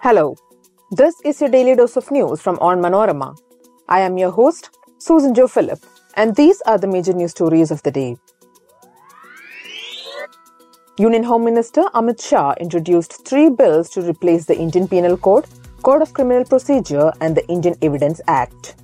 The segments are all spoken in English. Hello, this is your daily dose of news from Onmanorama. I am your host, Susan Jo Philip, and these are the major news stories of the day. Union Home Minister Amit Shah introduced three bills to replace the Indian Penal Code, Code of Criminal Procedure and the Indian Evidence Act.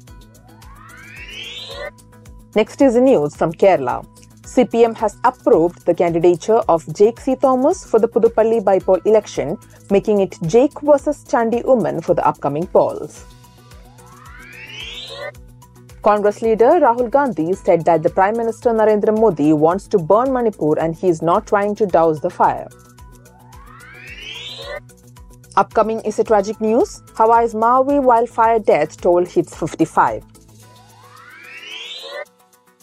Next is the news from Kerala. CPM has approved the candidature of Jake C. Thomas for the Puduppally by-poll election, making it Jake versus Chandy Oommen for the upcoming polls. Congress leader Rahul Gandhi said that the Prime Minister Narendra Modi wants to burn Manipur and he is not trying to douse the fire. Upcoming is a tragic news. Hawaii's Maui wildfire death toll hits 55.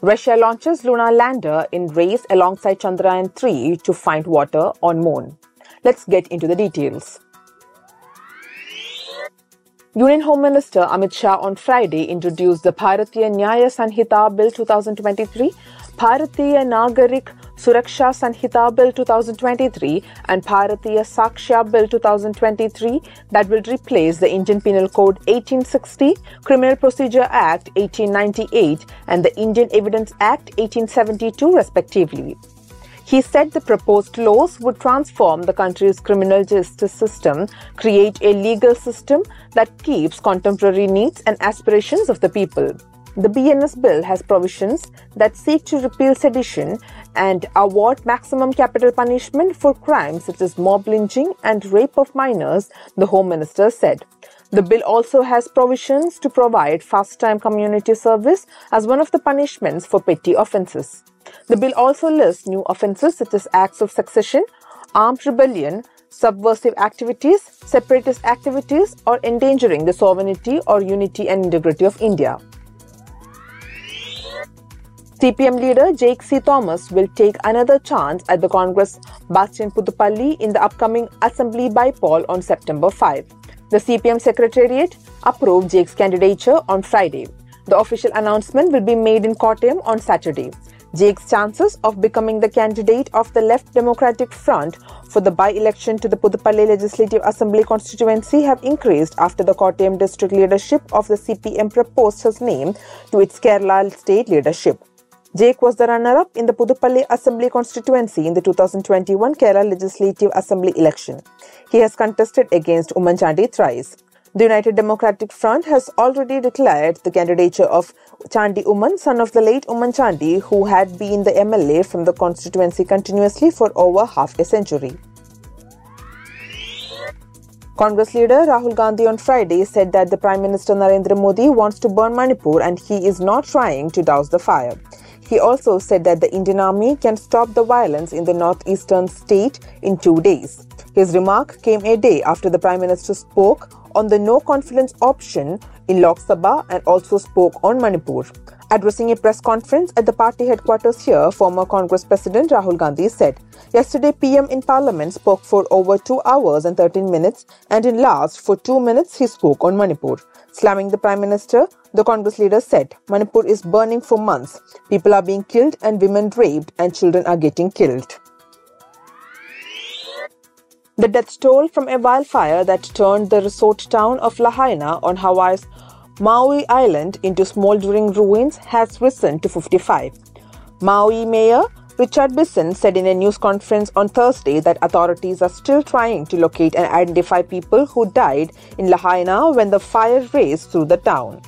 Russia launches Luna lander in race alongside Chandrayaan-3 to find water on moon. Let's get into the details. Union Home Minister Amit Shah on Friday introduced the Bharatiya Nyaya Sanhita Bill 2023, Bharatiya Nagarik Suraksha Sanhita Bill 2023 and Bharatiya Sakshya Bill 2023 that will replace the Indian Penal Code 1860, Criminal Procedure Act 1898 and the Indian Evidence Act 1872 respectively. He said the proposed laws would transform the country's criminal justice system, create a legal system that keeps contemporary needs and aspirations of the people. The BNS bill has provisions that seek to repeal sedition and award maximum capital punishment for crimes such as mob lynching and rape of minors, the Home Minister said. The bill also has provisions to provide fast-time community service as one of the punishments for petty offences. The bill also lists new offences such as acts of secession, armed rebellion, subversive activities, separatist activities, or endangering the sovereignty or unity and integrity of India. CPM leader Jake C. Thomas will take another chance at the Congress bastion Puduppally in the upcoming Assembly by-poll on September 5. The CPM Secretariat approved Jake's candidature on Friday. The official announcement will be made in Kottayam on Saturday. Jake's chances of becoming the candidate of the Left Democratic Front for the by-election to the Puduppally Legislative Assembly constituency have increased after the Kottayam district leadership of the CPM proposed his name to its Kerala state leadership. Jake was the runner-up in the Puduppally Assembly constituency in the 2021 Kerala Legislative Assembly election. He has contested against Oommen Chandy thrice. The United Democratic Front has already declared the candidature of Chandy Oommen, son of the late Oommen Chandy, who had been the MLA from the constituency continuously for over half a century. Congress leader Rahul Gandhi on Friday said that the Prime Minister Narendra Modi wants to burn Manipur and he is not trying to douse the fire. He also said that the Indian Army can stop the violence in the northeastern state in 2 days. His remark came a day after the Prime Minister spoke on the no-confidence option in Lok Sabha and also spoke on Manipur. Addressing a press conference at the party headquarters here, former Congress President Rahul Gandhi said, "Yesterday PM in Parliament spoke for over 2 hours and 13 minutes and in last for 2 minutes he spoke on Manipur." Slamming the Prime Minister, the Congress leader said, "Manipur is burning for months. People are being killed and women raped and children are getting killed." The death toll from a wildfire that turned the resort town of Lahaina on Hawaii's Maui Island into smoldering ruins has risen to 55. Maui Mayor Richard Bisson said in a news conference on Thursday that authorities are still trying to locate and identify people who died in Lahaina when the fire raced through the town.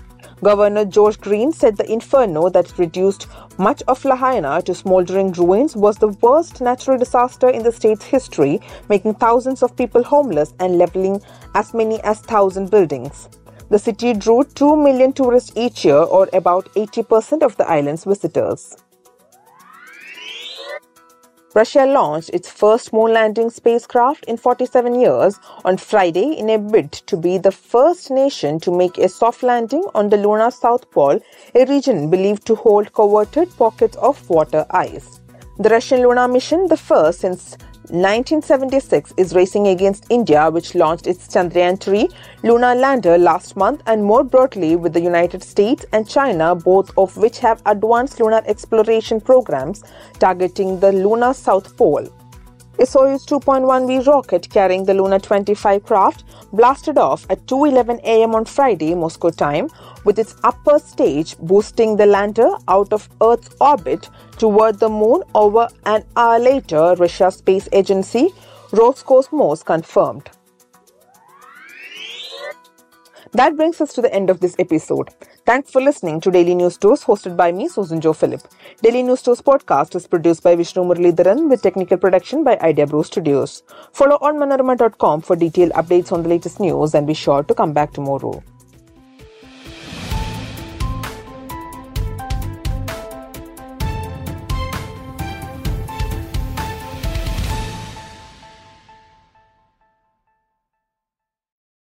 Governor George Green said the inferno that reduced much of Lahaina to smoldering ruins was the worst natural disaster in the state's history, making thousands of people homeless and leveling as many as 1,000 buildings. The city drew 2 million tourists each year, or about 80% of the island's visitors. Russia launched its first moon landing spacecraft in 47 years on Friday in a bid to be the first nation to make a soft landing on the lunar south pole, a region believed to hold coveted pockets of water ice. The Russian lunar mission, the first since 1976, is racing against India, which launched its Chandrayaan-3 lunar lander last month, and more broadly with the United States and China, both of which have advanced lunar exploration programs targeting the lunar south pole. A Soyuz 2.1V rocket carrying the Luna 25 craft blasted off at 2:11 a.m. on Friday, Moscow time, with its upper stage boosting the lander out of Earth's orbit toward the moon over an hour later, Russia's space agency Roscosmos confirmed. That brings us to the end of this episode. Thanks for listening to Daily News Tours, hosted by me, Susan Jo Philip. Daily News Tours podcast is produced by Vishnu Murli Dharan with technical production by Idea Brew Studios. Follow onmanorama.com for detailed updates on the latest news and be sure to come back tomorrow.